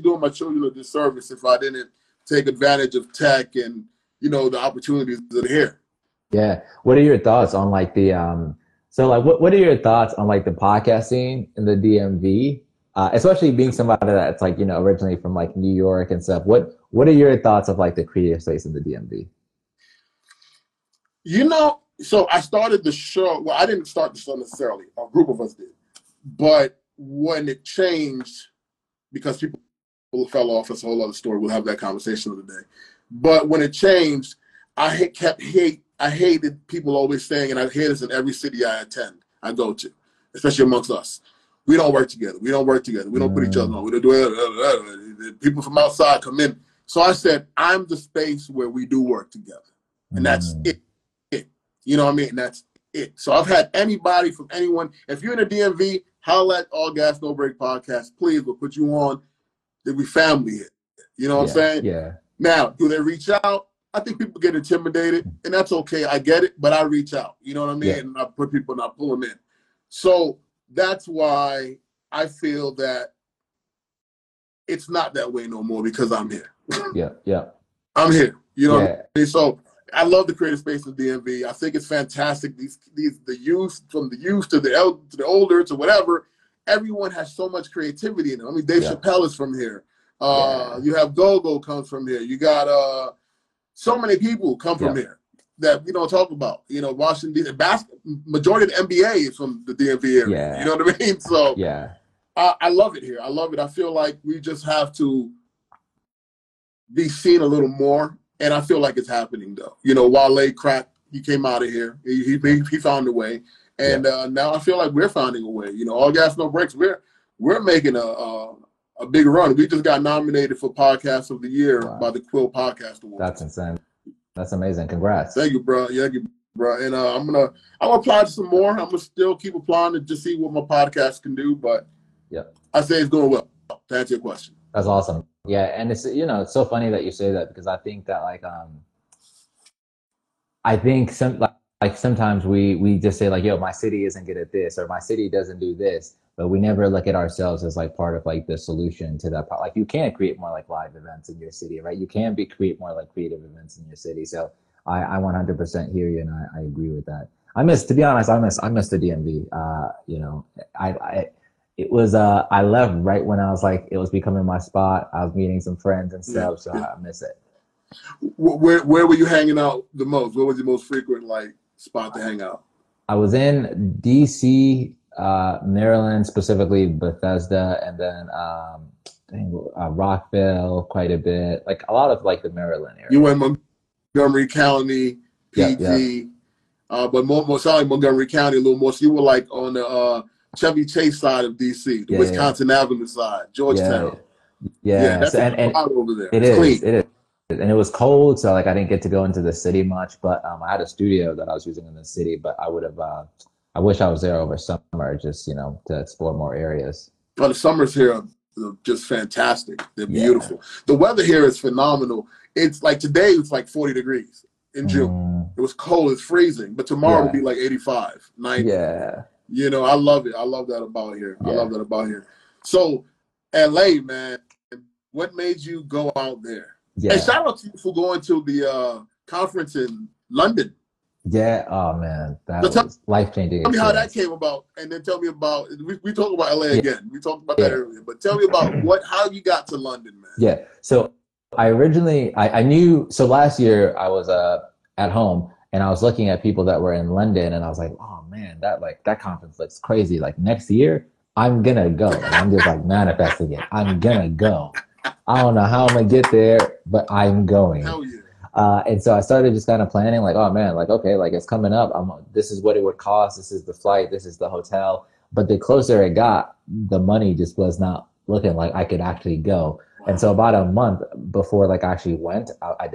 probably doing my children a disservice if I didn't take advantage of tech and, you know, the opportunities that are here. Yeah. What are your thoughts on like the, so like, what are your thoughts on like the podcast scene in the DMV? Especially being somebody that's like, you know, originally from like New York and stuff. What are your thoughts of like the creative space in the DMV? You know, so I started the show. Well, I didn't start the show necessarily. A group of us did. But when it changed, because people fell off, that's a whole other story. We'll have that conversation today. But when it changed, I hated people always saying, and I hear this in every city I attend, I go to, especially amongst us. We don't work together. We don't work together. We don't put each other on. We don't do it. People from outside come in. So I said, I'm the space where we do work together. And that's it. You know what I mean? That's it. So I've had anybody from anyone. If you're in a DMV, holla at All Gas, No Break Podcast. Please, we'll put you on. That we family here. You know what I'm saying? Yeah. Now, do they reach out? I think people get intimidated, and that's okay. I get it, but I reach out. You know what I mean? Yeah. And I put people and I pull them in. So that's why I feel that it's not that way no more because I'm here. Yeah, yeah. I'm here. You know what I mean? So I love the creative space of DMV. I think it's fantastic. The youth, from the youth to the older to whatever, everyone has so much creativity in it. I mean, Dave Chappelle is from here. You have Gogo comes from here. You got so many people come from here that we don't talk about. You know, Washington, the majority of the NBA is from the DMV area. Yeah. You know what I mean? So I love it here. I love it. I feel like we just have to be seen a little more, and I feel like it's happening, though. You know, Wale cracked. He came out of here. He found a way. And now I feel like we're finding a way. You know, All Gas, No Breaks. We're making a big run. We just got nominated for Podcast of the Year by the Quill Podcast Award. That's insane. That's amazing. Congrats. Thank you, bro. Yeah, bro. And I'm gonna apply to some more. I'm gonna still keep applying to just see what my podcast can do. But I say it's going well. To answer your question. That's awesome. Yeah, and it's, you know, it's so funny that you say that because I think that like sometimes we just say like, yo, my city isn't good at this or my city doesn't do this, but we never look at ourselves as like part of like the solution to that. Like you can create more like live events in your city, right? You can create more like creative events in your city. So I 100% hear you and I agree with that. To be honest, I miss the DMV. You know, I left right when I was like, it was becoming my spot. I was meeting some friends and stuff. So I miss it. Where were you hanging out the most? What was your most frequent like spot to hang out? I was in DC, Maryland, specifically Bethesda, and then Rockville quite a bit, like a lot of like the Maryland area. You went Montgomery County, PG, but more sorry, Montgomery County a little more. So you were like on the Chevy Chase side of DC, the Wisconsin Avenue side, Georgetown. Yeah, that's so, a lot over there. It is. And it was cold, so like I didn't get to go into the city much, but I had a studio that I was using in the city, but I would have I wish I was there over summer, just, you know, to explore more areas. But the summers here are just fantastic. They're beautiful. The weather here is phenomenal. It's like today it's like 40 degrees in June. It was cold, it's freezing, but tomorrow will be like 85, 90. Yeah. You know, I love it. I love that about here. Yeah. I love that about here. So LA, man, what made you go out there? Yeah. And shout out to you for going to the conference in London. Yeah, oh man, that was life-changing. Tell me how that came about, and then tell me about, we talked about LA again. We talked about that earlier, but tell me about how you got to London, man. Yeah, so I originally, I knew, so last year I was at home, and I was looking at people that were in London, and I was like, oh man, that conference looks crazy. Like next year, I'm gonna go. And I'm just like manifesting it. I'm gonna go. I don't know how I'm gonna get there, but I'm going. Hell yeah. And so I started just kind of planning, like, oh man, like okay, like it's coming up. This is what it would cost. This is the flight. This is the hotel. But the closer it got, the money just was not looking like I could actually go. Wow. And so about a month before, like I actually went, a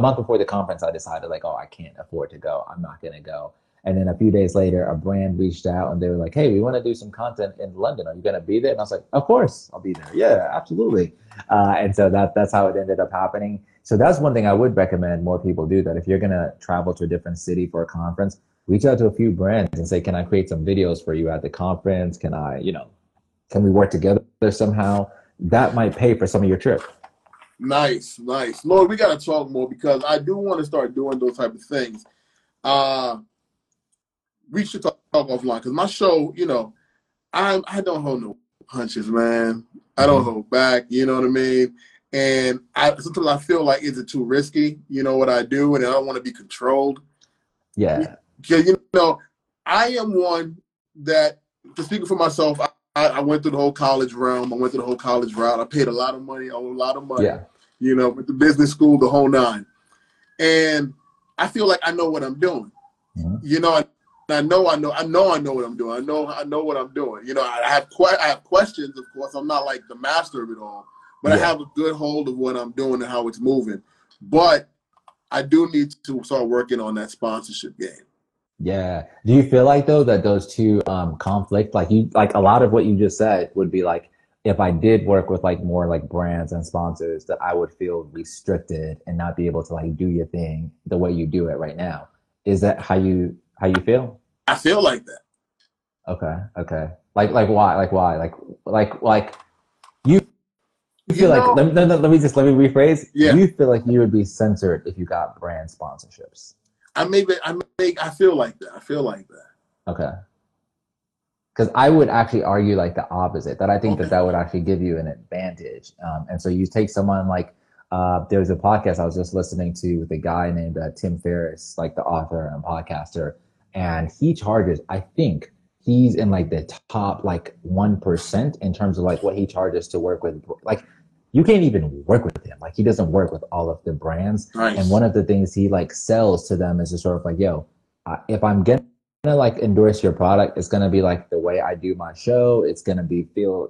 month before the conference, I decided like, oh, I can't afford to go. I'm not gonna go. And then a few days later, a brand reached out and they were like, hey, we want to do some content in London. Are you going to be there? And I was like, of course, I'll be there. Yeah, absolutely. And so that's how it ended up happening. So that's one thing I would recommend more people do, that if you're going to travel to a different city for a conference, reach out to a few brands and say, can I create some videos for you at the conference? Can we work together somehow? that might pay for some of your trip. Nice, nice. Lloyd, we got to talk more because I do want to start doing those type of things. We should talk offline because my show, you know, I don't hold no punches, man. I don't hold back, you know what I mean? And sometimes I feel like, is it too risky? You know what I do? And I don't want to be controlled. Yeah. Because, you know, I am one that, speaking for myself, I went through the whole college realm. I went through the whole college route. I paid a lot of money, owed a lot of money, yeah. You know, with the business school, the whole nine. And I feel like I know what I'm doing. Mm-hmm. You know, I know what I'm doing. I know what I'm doing. You know, I have questions, of course. I'm not like the master of it all, but yeah. I have a good hold of what I'm doing and how it's moving. But I do need to start working on that sponsorship game. Yeah. Do you feel like though that those two conflict? Like you, like a lot of what you just said would be like, if I did work with like more like brands and sponsors, that I would feel restricted and not be able to like do your thing the way you do it right now. Is that how you feel? I feel like that. Okay. Like why? Like you feel like, let me rephrase. Yeah. You feel like you would be censored if you got brand sponsorships. I feel like that. Okay. Because I would actually argue like the opposite, that I think that would actually give you an advantage. And so you take someone like, there's a podcast I was just listening to with a guy named Tim Ferriss, like the author and podcaster. And he charges, I think he's in like the top like 1% in terms of like what he charges to work with. Like you can't even work with him. Like he doesn't work with all of the brands. Nice. And one of the things he like sells to them is just sort of like, yo, if I'm gonna like endorse your product, it's gonna be like the way I do my show. It's gonna feel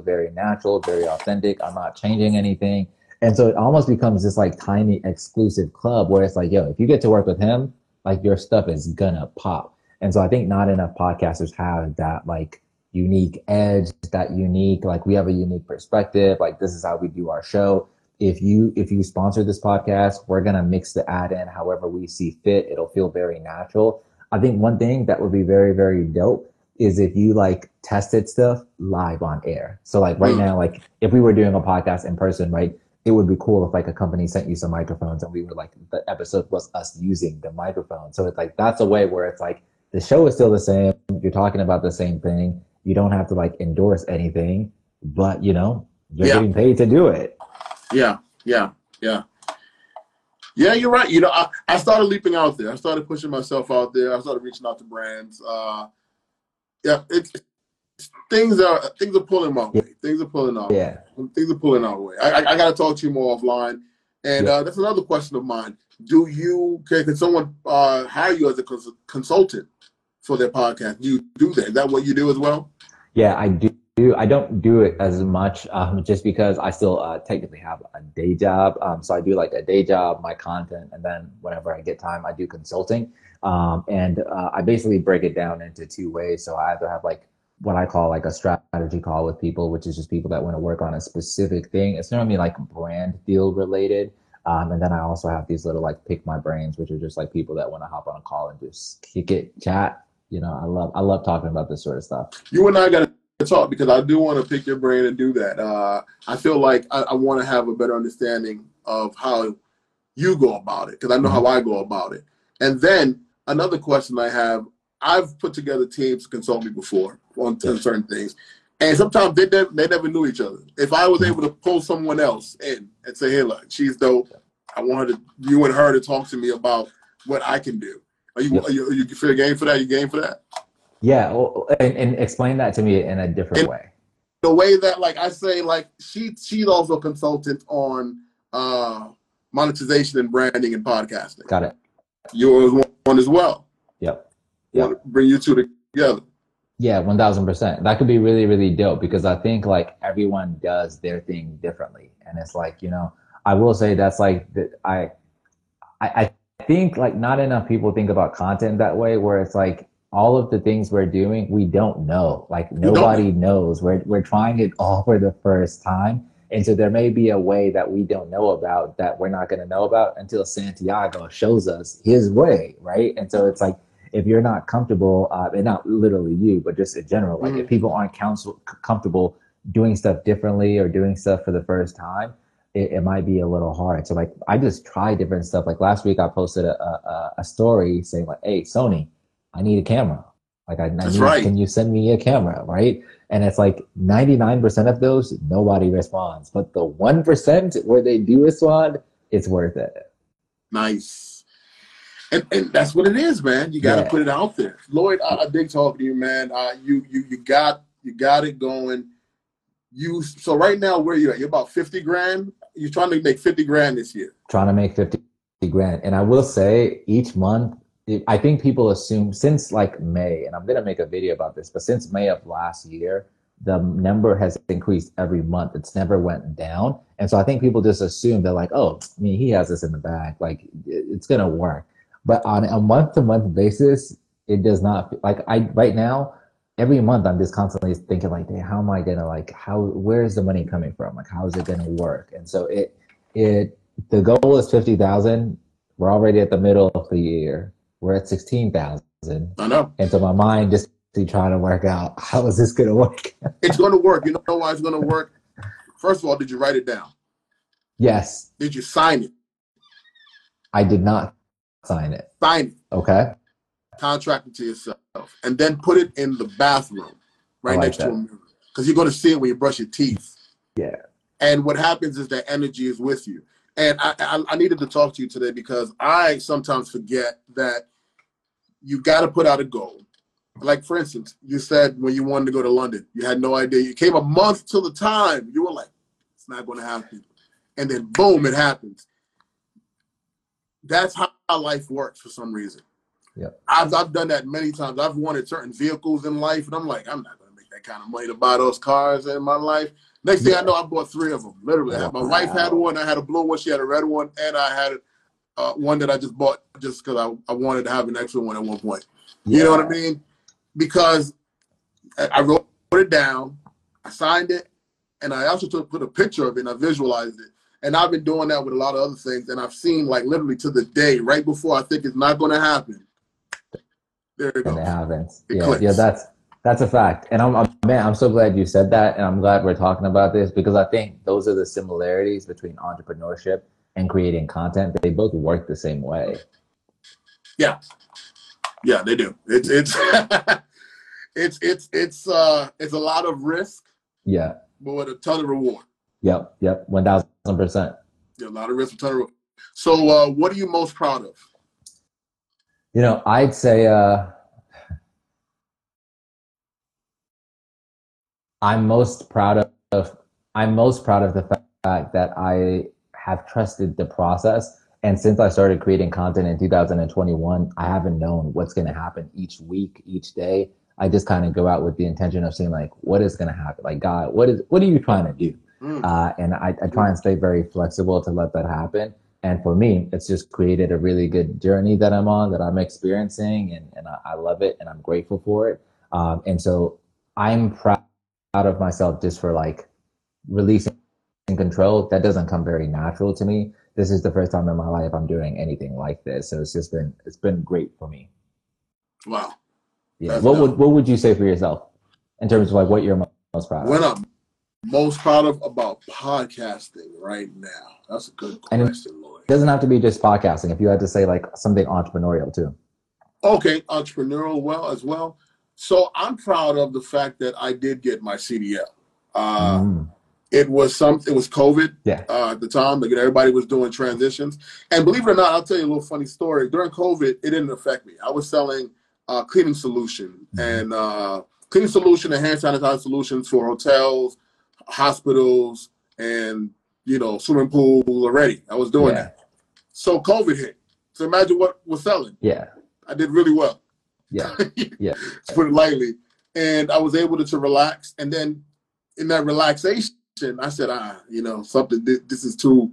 very natural, very authentic. I'm not changing anything. And so it almost becomes this like tiny exclusive club where it's like, yo, if you get to work with him, like your stuff is gonna pop. And so I think not enough podcasters have that like unique edge, that unique, like we have a unique perspective, like this is how we do our show. If you sponsor this podcast, we're gonna mix the ad in however we see fit. It'll feel very natural. I think one thing that would be very, very dope is if you like tested stuff live on air. So like right now, like if we were doing a podcast in person, right? It would be cool if like a company sent you some microphones and we were like, the episode was us using the microphone. So it's like, that's a way where it's like, the show is still the same. You're talking about the same thing. You don't have to like endorse anything, but you know, you're getting paid to do it. Yeah, you're right. You know, I started leaping out there. I started pushing myself out there. I started reaching out to brands. Things are pulling my way. Things are pulling our way. I got to talk to you more offline. And that's another question of mine. Can someone hire you as a consultant for their podcast? Do you do that? Is that what you do as well? Yeah, I do. I don't do it as much just because I still technically have a day job. So I do like a day job, my content, and then whenever I get time, I do consulting. And I basically break it down into two ways. So I either have like what I call like a strategy call with people, which is just people that want to work on a specific thing. It's normally like brand deal related. And then I also have these little like pick my brains, which are just like people that want to hop on a call and just kick it, chat. You know, I love talking about this sort of stuff. You and I got to talk because I do want to pick your brain and do that. I feel like I want to have a better understanding of how you go about it because I know how I go about it. And then another question I have, I've put together teams to consult me before on certain things. And sometimes they never knew each other. If I was able to pull someone else in and say, hey, look, she's dope. I want you and her to talk to me about what I can do. Are you feel game for that? You game for that? Yeah. Well, and explain that to me in a different way. The way that, like I say, like she's also a consultant on monetization and branding and podcasting. Got it. You're one as well. Yep. Want to bring you two together. Yeah, 1000%. That could be really, really dope because I think like everyone does their thing differently. And it's like, you know, I will say that's like, I think like not enough people think about content that way where it's like all of the things we're doing, we don't know. Like nobody knows. We're trying it all for the first time. And so there may be a way that we don't know about that we're not going to know about until Santiago shows us his way, right? And so it's like, if you're not comfortable, and not literally you, but just in general, like if people aren't comfortable doing stuff differently or doing stuff for the first time, it might be a little hard. So like, I just try different stuff. Like last week I posted a story saying like, hey, Sony, I need a camera. Like I need, can you send me a camera? Right. And it's like 99% of those, nobody responds, but the 1% where they do respond, it's worth it. Nice. And that's what it is, man. You got to put it out there. Lloyd, I dig talking to you, man. You got it going. So right now, where are you at? You're about 50 grand. You're trying to make 50 grand this year. Trying to make 50 grand. And I will say each month, I think people assume since like May, and I'm going to make a video about this, but since May of last year, the number has increased every month. It's never went down. And so I think people just assume they're like, oh, I mean, he has this in the bag. Like it's going to work. But on a month to month basis, it does not like right now. Every month, I'm just constantly thinking like, hey, how am I gonna like where is the money coming from? Like, how is it gonna work? And so the goal is 50,000. We're already at the middle of the year. We're at 16,000. I know. And so my mind just trying to work out how is this gonna work. It's gonna work. You know why it's gonna work? First of all, did you write it down? Yes. Did you sign it? I did not sign it. Sign it. Okay. Contracted to yourself, and then put it in the bathroom right next to a mirror, because you're going to see it when you brush your teeth. Yeah. And what happens is that energy is with you. And I needed to talk to you today because I sometimes forget that you got to put out a goal. Like, for instance, you said when you wanted to go to London, you had no idea. You came a month till the time. You were like, it's not going to happen. And then, boom, it happens. That's how life works for some reason. Yeah, I've done that many times. I've wanted certain vehicles in life, and I'm like, I'm not going to make that kind of money to buy those cars in my life. Next thing I know, I bought three of them. Literally, my wife had one. I had a blue one. She had a red one, and I had one that I just bought just because I wanted to have an extra one at one point. Yeah. You know what I mean? Because I wrote it down, I signed it, and I also put a picture of it, and I visualized it. And I've been doing that with a lot of other things, and I've seen, like, literally to the day, right before I think it's not going to happen, there it goes. And it happens. Yeah, that's a fact. And I'm so glad you said that, and I'm glad we're talking about this, because I think those are the similarities between entrepreneurship and creating content. They both work the same way. Yeah, yeah, they do. It's it's a lot of risk. Yeah, but with a ton of reward. Yep, 1,000%. Yeah, a lot of risk, a ton of reward. So, what are you most proud of? You know, I'd say I'm most proud of the fact that I have trusted the process. And since I started creating content in 2021, I haven't known what's going to happen each week, each day. I just kind of go out with the intention of seeing like, what is going to happen? Like, God, what are you trying to do? And I try and stay very flexible to let that happen. And for me, it's just created a really good journey that I'm on, that I'm experiencing, and I love it, and I'm grateful for it. And so I'm proud of myself just for like releasing control. That doesn't come very natural to me. This is the first time in my life I'm doing anything like this. So it's just been, great for me. Wow. Yeah. That's what would you say for yourself in terms of like what you're most proud of? When I'm most proud of about podcasting right now? That's a good question, Lloyd. It doesn't have to be just podcasting. If you had to say like something entrepreneurial too. Okay, entrepreneurial as well. So I'm proud of the fact that I did get my CDL. It was COVID at the time. Like, everybody was doing transitions. And believe it or not, I'll tell you a little funny story. During COVID, it didn't affect me. I was selling cleaning solution and cleaning solution and hand sanitizer solutions for hotels, hospitals, and, you know, swimming pool already. I was doing that. So COVID hit. So imagine what we're selling. Yeah. I did really well. Yeah. Yeah. To put it lightly. And I was able to relax. And then in that relaxation, I said, this is too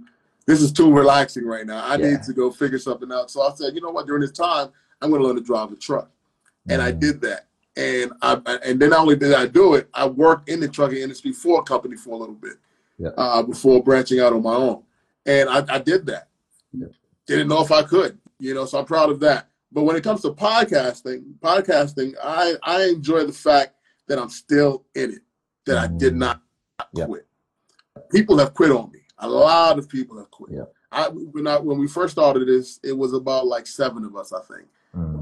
relaxing right now. I need to go figure something out. So I said, you know what, during this time, I'm going to learn to drive a truck. And I did that. And then not only did I do it, I worked in the trucking industry for a company for a little bit before branching out on my own. And I did that. Yeah. Didn't know if I could, you know, so I'm proud of that. But when it comes to podcasting, I enjoy the fact that I'm still in it, that I did not quit. People have quit on me. A lot of people have quit. When we first started this, it was about like 7 of us, I think.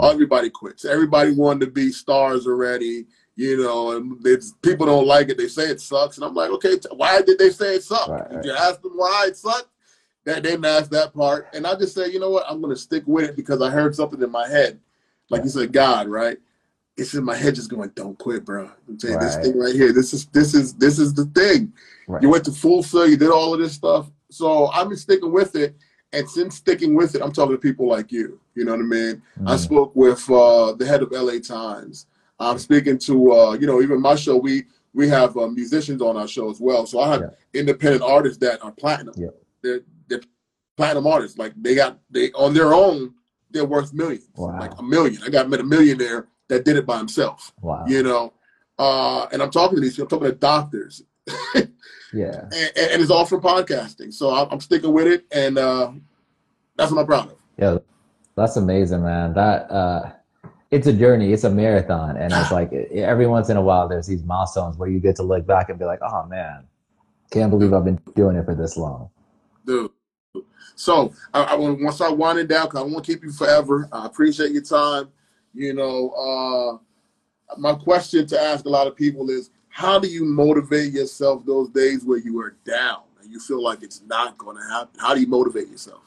Everybody quits. Everybody wanted to be stars already, you know, and people don't like it. They say it sucks. And I'm like, okay, why did they say it sucked? Did you ask them why it sucked? That they didn't ask that part. And I just said, you know what? I'm going to stick with it because I heard something in my head. Like you said, God, right? It's in my head just going, don't quit, bro. I'm saying this thing right here. This is the thing. You went to full sail. You did all of this stuff. So I've been sticking with it. And since sticking with it, I'm talking to people like you. You know what I mean? I spoke with the head of LA Times. I'm speaking to, you know, even my show, we have musicians on our show as well. So I have independent artists that are platinum. They're platinum artists. Like they on their own, they're worth millions. Like $1 million. I met a millionaire that did it by himself. You know? And I'm talking to these people, I'm talking to doctors. And it's all for podcasting. So I'm sticking with it, and that's what I'm proud of. Yeah, that's amazing, man. That it's a journey, it's a marathon, and it's like every once in a while there's these milestones where you get to look back and be like, oh man, can't believe I've been doing it for this long. Dude. So I want to start winding down because I won't keep you forever. I appreciate your time. You know, my question to ask a lot of people is, how do you motivate yourself those days where you are down and you feel like it's not going to happen? How do you motivate yourself?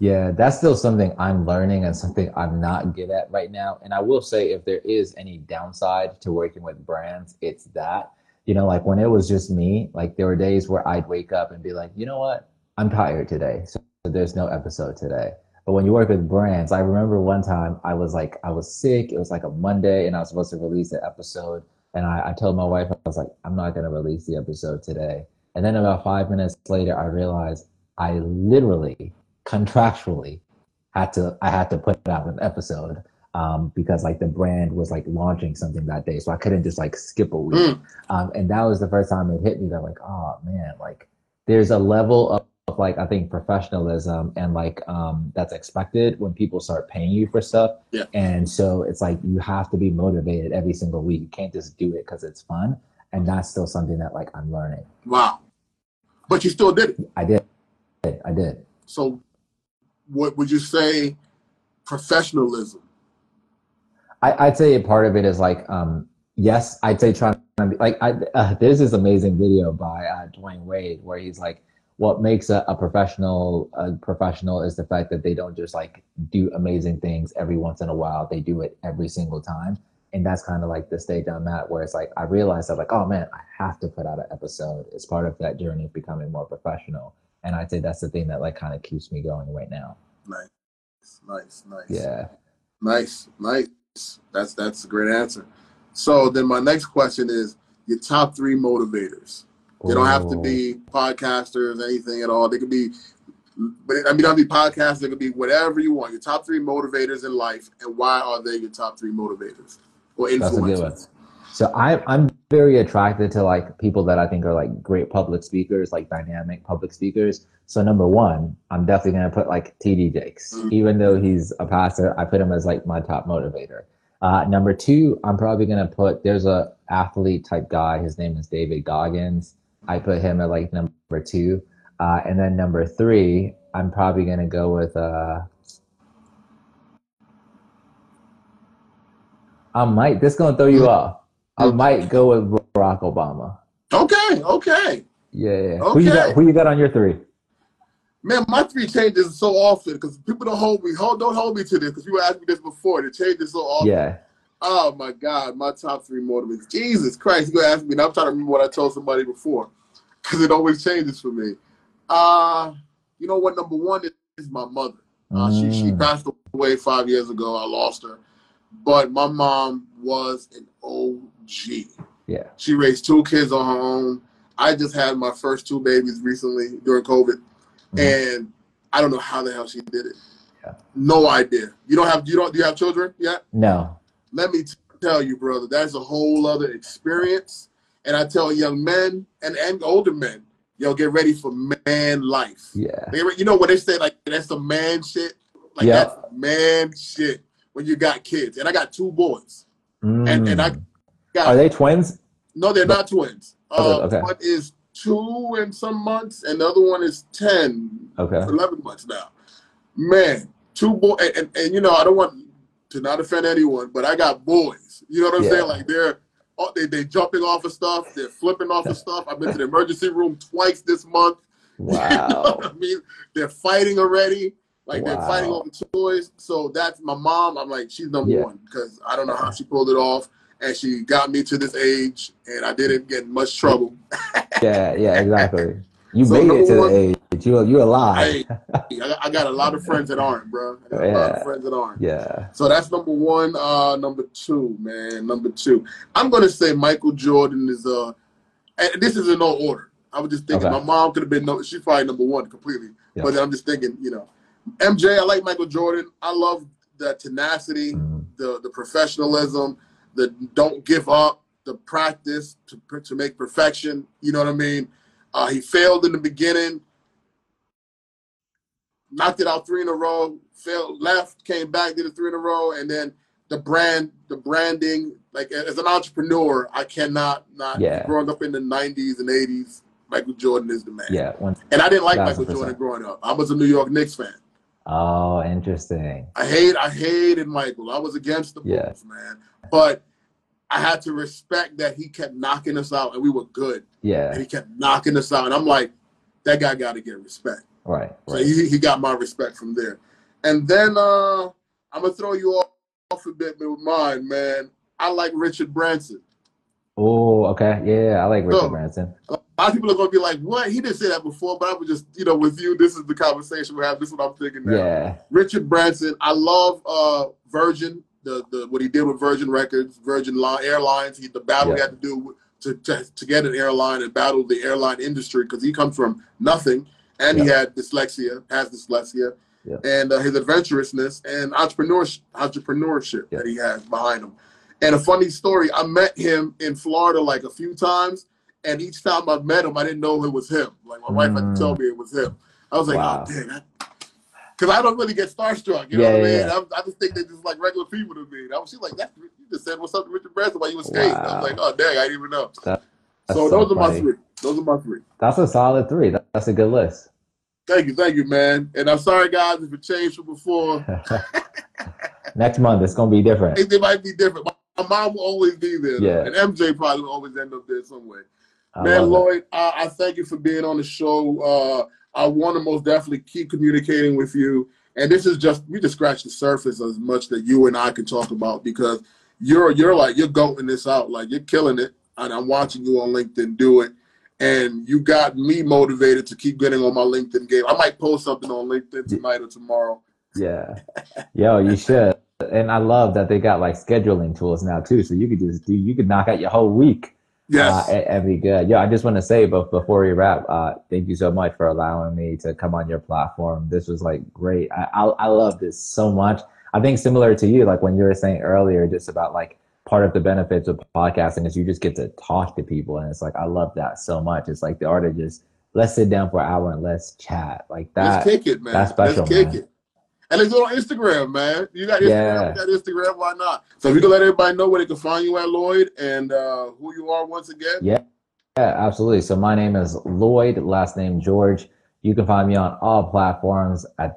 Yeah, that's still something I'm learning and something I'm not good at right now. And I will say, if there is any downside to working with brands, it's that, you know, like when it was just me, like there were days where I'd wake up and be like, you know what, I'm tired today. So there's no episode today. But when you work with brands, I remember one time I was sick. It was like a Monday and I was supposed to release an episode. And I told my wife, I was like, I'm not going to release the episode today. And then about 5 minutes later, I realized I literally contractually had to put out an episode because like the brand was like launching something that day. So I couldn't just like skip a week. And that was the first time it hit me that like, oh man, like there's a level of like, I think professionalism and like that's expected when people start paying you for stuff. And so it's like you have to be motivated every single week. You can't just do it because it's fun. And that's still something that like I'm learning. Wow. But you still did it. I did. So what would you say professionalism? I'd say a part of it is like, yes, I'd say trying to be like, there's this amazing video by Dwayne Wade where he's like, what makes a professional is the fact that they don't just like do amazing things every once in a while. They do it every single time. And that's kind of like the stage I'm at where it's like, I realized that like, oh man, I have to put out an episode. It's part of that journey of becoming more professional. And I'd say that's the thing that like kind of keeps me going right now. Nice. Yeah. Nice. That's a great answer. So then my next question is your top 3 motivators. They don't have to be podcasters, anything at all. They could be, but I mean, not be podcasters. They could be whatever you want. Your top 3 motivators in life, and why are they your top 3 motivators or influencers? So I'm very attracted to like people that I think are like great public speakers, like dynamic public speakers. So number 1, I'm definitely gonna put like TD Jakes, even though he's a pastor. I put him as like my top motivator. Number 2, I'm probably gonna put there's a athlete type guy. His name is David Goggins. I put him at like number 2. And then number 3, I'm probably going to go with, this going to throw you off. I might go with Barack Obama. Okay. Yeah. Okay. Who you got on your 3? Man, my 3 changes so often because people don't hold me to this because people asked me this before. They change this so often. Yeah. Oh my God, my top 3 motivators. Jesus Christ, you're gonna ask me, and I'm trying to remember what I told somebody before, because it always changes for me. You know what? Number 1 is my mother. She passed away 5 years ago. I lost her, but my mom was an OG. Yeah, she raised 2 kids on her own. I just had my first 2 babies recently during COVID, and I don't know how the hell she did it. Yeah. No idea. Do you have children yet? No. Let me tell you, brother, that's a whole other experience. And I tell young men and older men, yo, get ready for man life. Yeah. You know what they say, like, that's the man shit? Like, that's man shit when you got kids. And I got 2 boys. And I got... Are they twins? No, they're not twins. Okay. One is 2 and some months, and the other one is 10, okay, 11 months now. Man, two boys, and you know, I don't want to not offend anyone, but I got boys. You know what I'm saying? Like they're jumping off of stuff. They're flipping off of stuff. I've been to the emergency room twice this month. Wow. You know what I mean? They're fighting already. Like they're fighting over toys. So that's my mom. I'm like, she's number one, because I don't know how she pulled it off. And she got me to this age, and I didn't get much trouble. Exactly. You so made it to one, the age. You're alive. I got a lot of friends that aren't, bro. I got a lot of friends that aren't. Yeah. So that's number one. Number two, man. Number two. I'm going to say Michael Jordan is, and this is in no order. I was just thinking my mom could have been, she's probably number one completely. Yeah. But then I'm just thinking, you know, MJ, I like Michael Jordan. I love the tenacity, the professionalism, the don't give up, the practice to make perfection. You know what I mean? He failed in the beginning, knocked it out 3 in a row, failed, left, came back, did it 3 in a row, and then the branding. Like as an entrepreneur, I cannot not. Growing up in the 90s and 80s, Michael Jordan is the man. Yeah, and I didn't like Michael Jordan growing up. I was a New York Knicks fan. Oh, interesting. I hated Michael. I was against the Bulls, man. But I had to respect that he kept knocking us out, and we were good. Yeah. And he kept knocking us out, and I'm like, that guy got to get respect. Right. So he got my respect from there. And then I'm gonna throw you off a bit with mine, man. I like Richard Branson. Oh, okay. Yeah, I like Richard Branson. A lot of people are going to be like, what? He didn't say that before, but I was just, you know, with you, this is the conversation we have. This is what I'm thinking now. Yeah. Richard Branson, I love Virgin, what he did with Virgin Records, Virgin Airlines. The battle he had to do to get an airline and battle the airline industry, because he comes from nothing, and he had dyslexia, and his adventurousness and entrepreneurship that he has behind him. And a funny story, I met him in Florida like a few times, and each time I met him, I didn't know it was him. Like, my wife had to tell me it was him. I was like, oh, dang. Because I don't really get starstruck, you know what I mean? Yeah. I just think they're just like regular people to me. She's like, you just said what's up to Richard Branson while you were skating. I was like, oh, dang, I didn't even know. Those are my three. Those are my three. That's a solid three. That's a good list. Thank you, man. And I'm sorry, guys, if it changed from before. Next month, it's going to be different. It might be different. My mom will always be there, and MJ probably will always end up there somewhere. Man, Lloyd, I thank you for being on the show. I want to most definitely keep communicating with you. And this is we just scratched the surface as much that you and I can talk about, because you're goating this out. Like, you're killing it. And I'm watching you on LinkedIn do it. And you got me motivated to keep getting on my LinkedIn game. I might post something on LinkedIn tonight or tomorrow. Yeah. Yo, you should. And I love that they got like scheduling tools now too. So you could knock out your whole week. Yes. And be good. Yeah, I just want to say, but before we wrap, thank you so much for allowing me to come on your platform. This was like great. I love this so much. I think similar to you, like when you were saying earlier, just about like part of the benefits of podcasting is you just get to talk to people. And it's like, I love that so much. It's like the art of just, let's sit down for an hour and let's chat. Like that. Let's kick it, man. That's special, let's kick it. And it's on Instagram, man. You got Instagram, you got Instagram, why not? So if you can let everybody know where they can find you at, Lloyd, and who you are once again. Yeah, absolutely. So my name is Lloyd, last name George. You can find me on all platforms at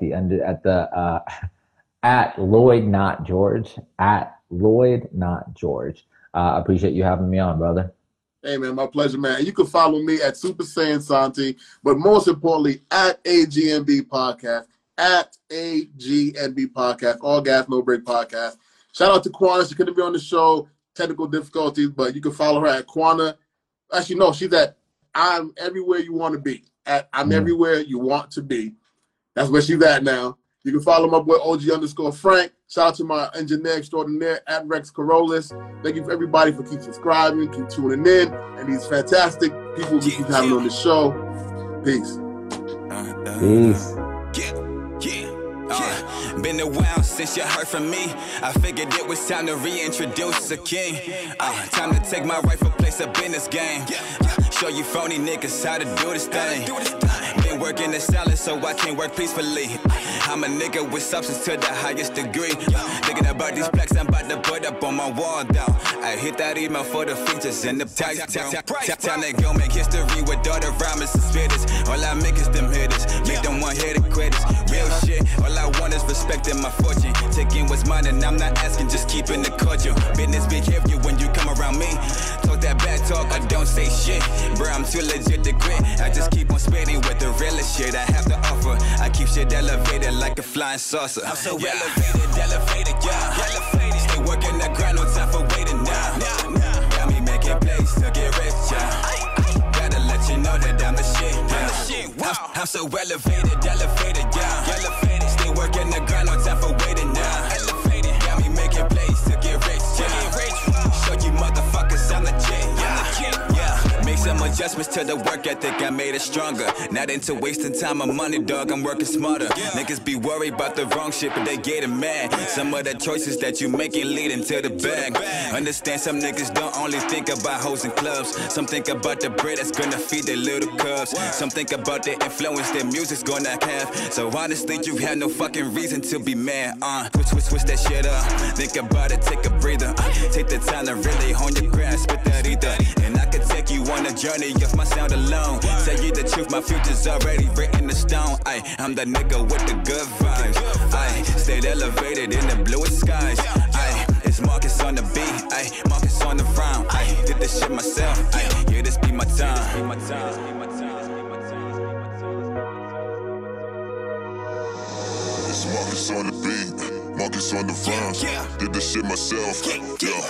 Lloyd Not George. At Lloyd Not George. I appreciate you having me on, brother. Hey, man, my pleasure, man. You can follow me at Super Saiyan Santi, but most importantly, at AGNB Podcast. At AGNB Podcast, All Gas, No Break Podcast. Shout out to Quana. She couldn't be on the show, technical difficulties, but you can follow her at Quana. Actually, no, she's at I'm Everywhere You Want To Be. At I'm Everywhere You Want To Be. That's where she's at now. You can follow my boy OG_Frank. Shout out to my engineer extraordinaire at Rex Carolus. Thank you for everybody for keep subscribing, keep tuning in, and these fantastic people we keep having on the show. Peace. Peace. Been a while since you heard from me. I figured it was time to reintroduce a king. Time to take my rightful place up in this game. Show you phony niggas how to do this thing. can't work in the salad, so I can't work peacefully. I'm a nigga with substance to the highest degree. Thinking about these plaques I'm about to put up on my wall, though. I hit that email for the features and the price. Time to go make history with all the rhymes and spitters. All I make is them hitters, make them one-headed quitters. Real shit, all I want is respecting my fortune. Taking what's mine and I'm not asking, just keeping the cordial. Business behavior when you come around me. Talk that bad talk, I don't say shit. Bruh, I'm too legit to quit. I just keep on spitting with the realest shit I have to offer. I keep shit elevated like a flying saucer. I'm so elevated, elevated, yeah. Elevated. Stay working the grind, no time for waiting now. Got me making plays to get rich, yeah. Gotta let you know that I'm the shit, yeah. I'm so elevated, elevated, yeah. Elevated. Stay working the grind, no time for waiting now. Elevated. Got me making plays to get rich, yeah. Show you motherfuckers I'm the shit, yeah. Make some adjustments to the work ethic, I made it stronger. Not into wasting time or money, dog, I'm working smarter. Niggas be worried about the wrong shit, but they getting mad. Some of the choices that you make ain't leading to the bag. Understand some niggas don't only think about hoes and clubs. Some think about the bread that's gonna feed their little cubs. Some think about the influence their music's gonna have. So honestly, you have no fucking reason to be mad, Switch that shit up. Think about it, take a breather. Take the time to really hone your craft, spit that ether. And I could take you on a journey of my sound alone. Tell you the truth, my future's already written in stone. I'm the nigga with the good vibes. Stayed elevated in the bluest skies. It's Marcus on the beat. Marcus on the rhyme. Did this shit myself. Yeah, this be my time. Marcus on the beat, Marcus on the rhyme. Did this shit myself.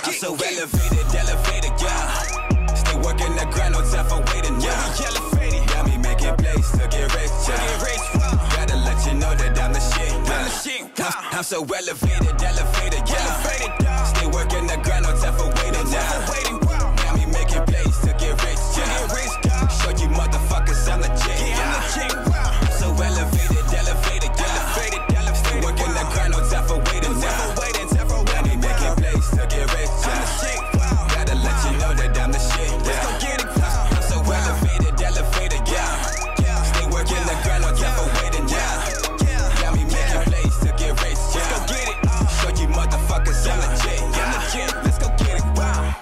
I'm so elevated, elevated, yeah. Stay working the grind, no time for waiting, yeah. Elevated. Got me making plays to get rich, yeah. Gotta let you know that I'm the shit, yeah. I'm so elevated, elevated, yeah. Stay working the grind, no time for waiting, yeah. Got me making plays to get rich, yeah. Show you motherfuckers I'm the shit, yeah. I'm so elevated, elevated, yeah. Working that grind, no time for waiting now. Got me making plays to get rich, yeah. Gotta let you know that I'm the shit, yeah. I'm so elevated, elevated, yeah. Stay working that grind, no time for waiting now. Got me making plays to get rich, yeah. Show you motherfuckers I'm legit, yeah. Let's go get it, wow.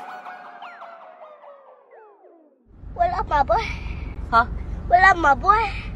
What up, my boy? Huh? What up, my boy?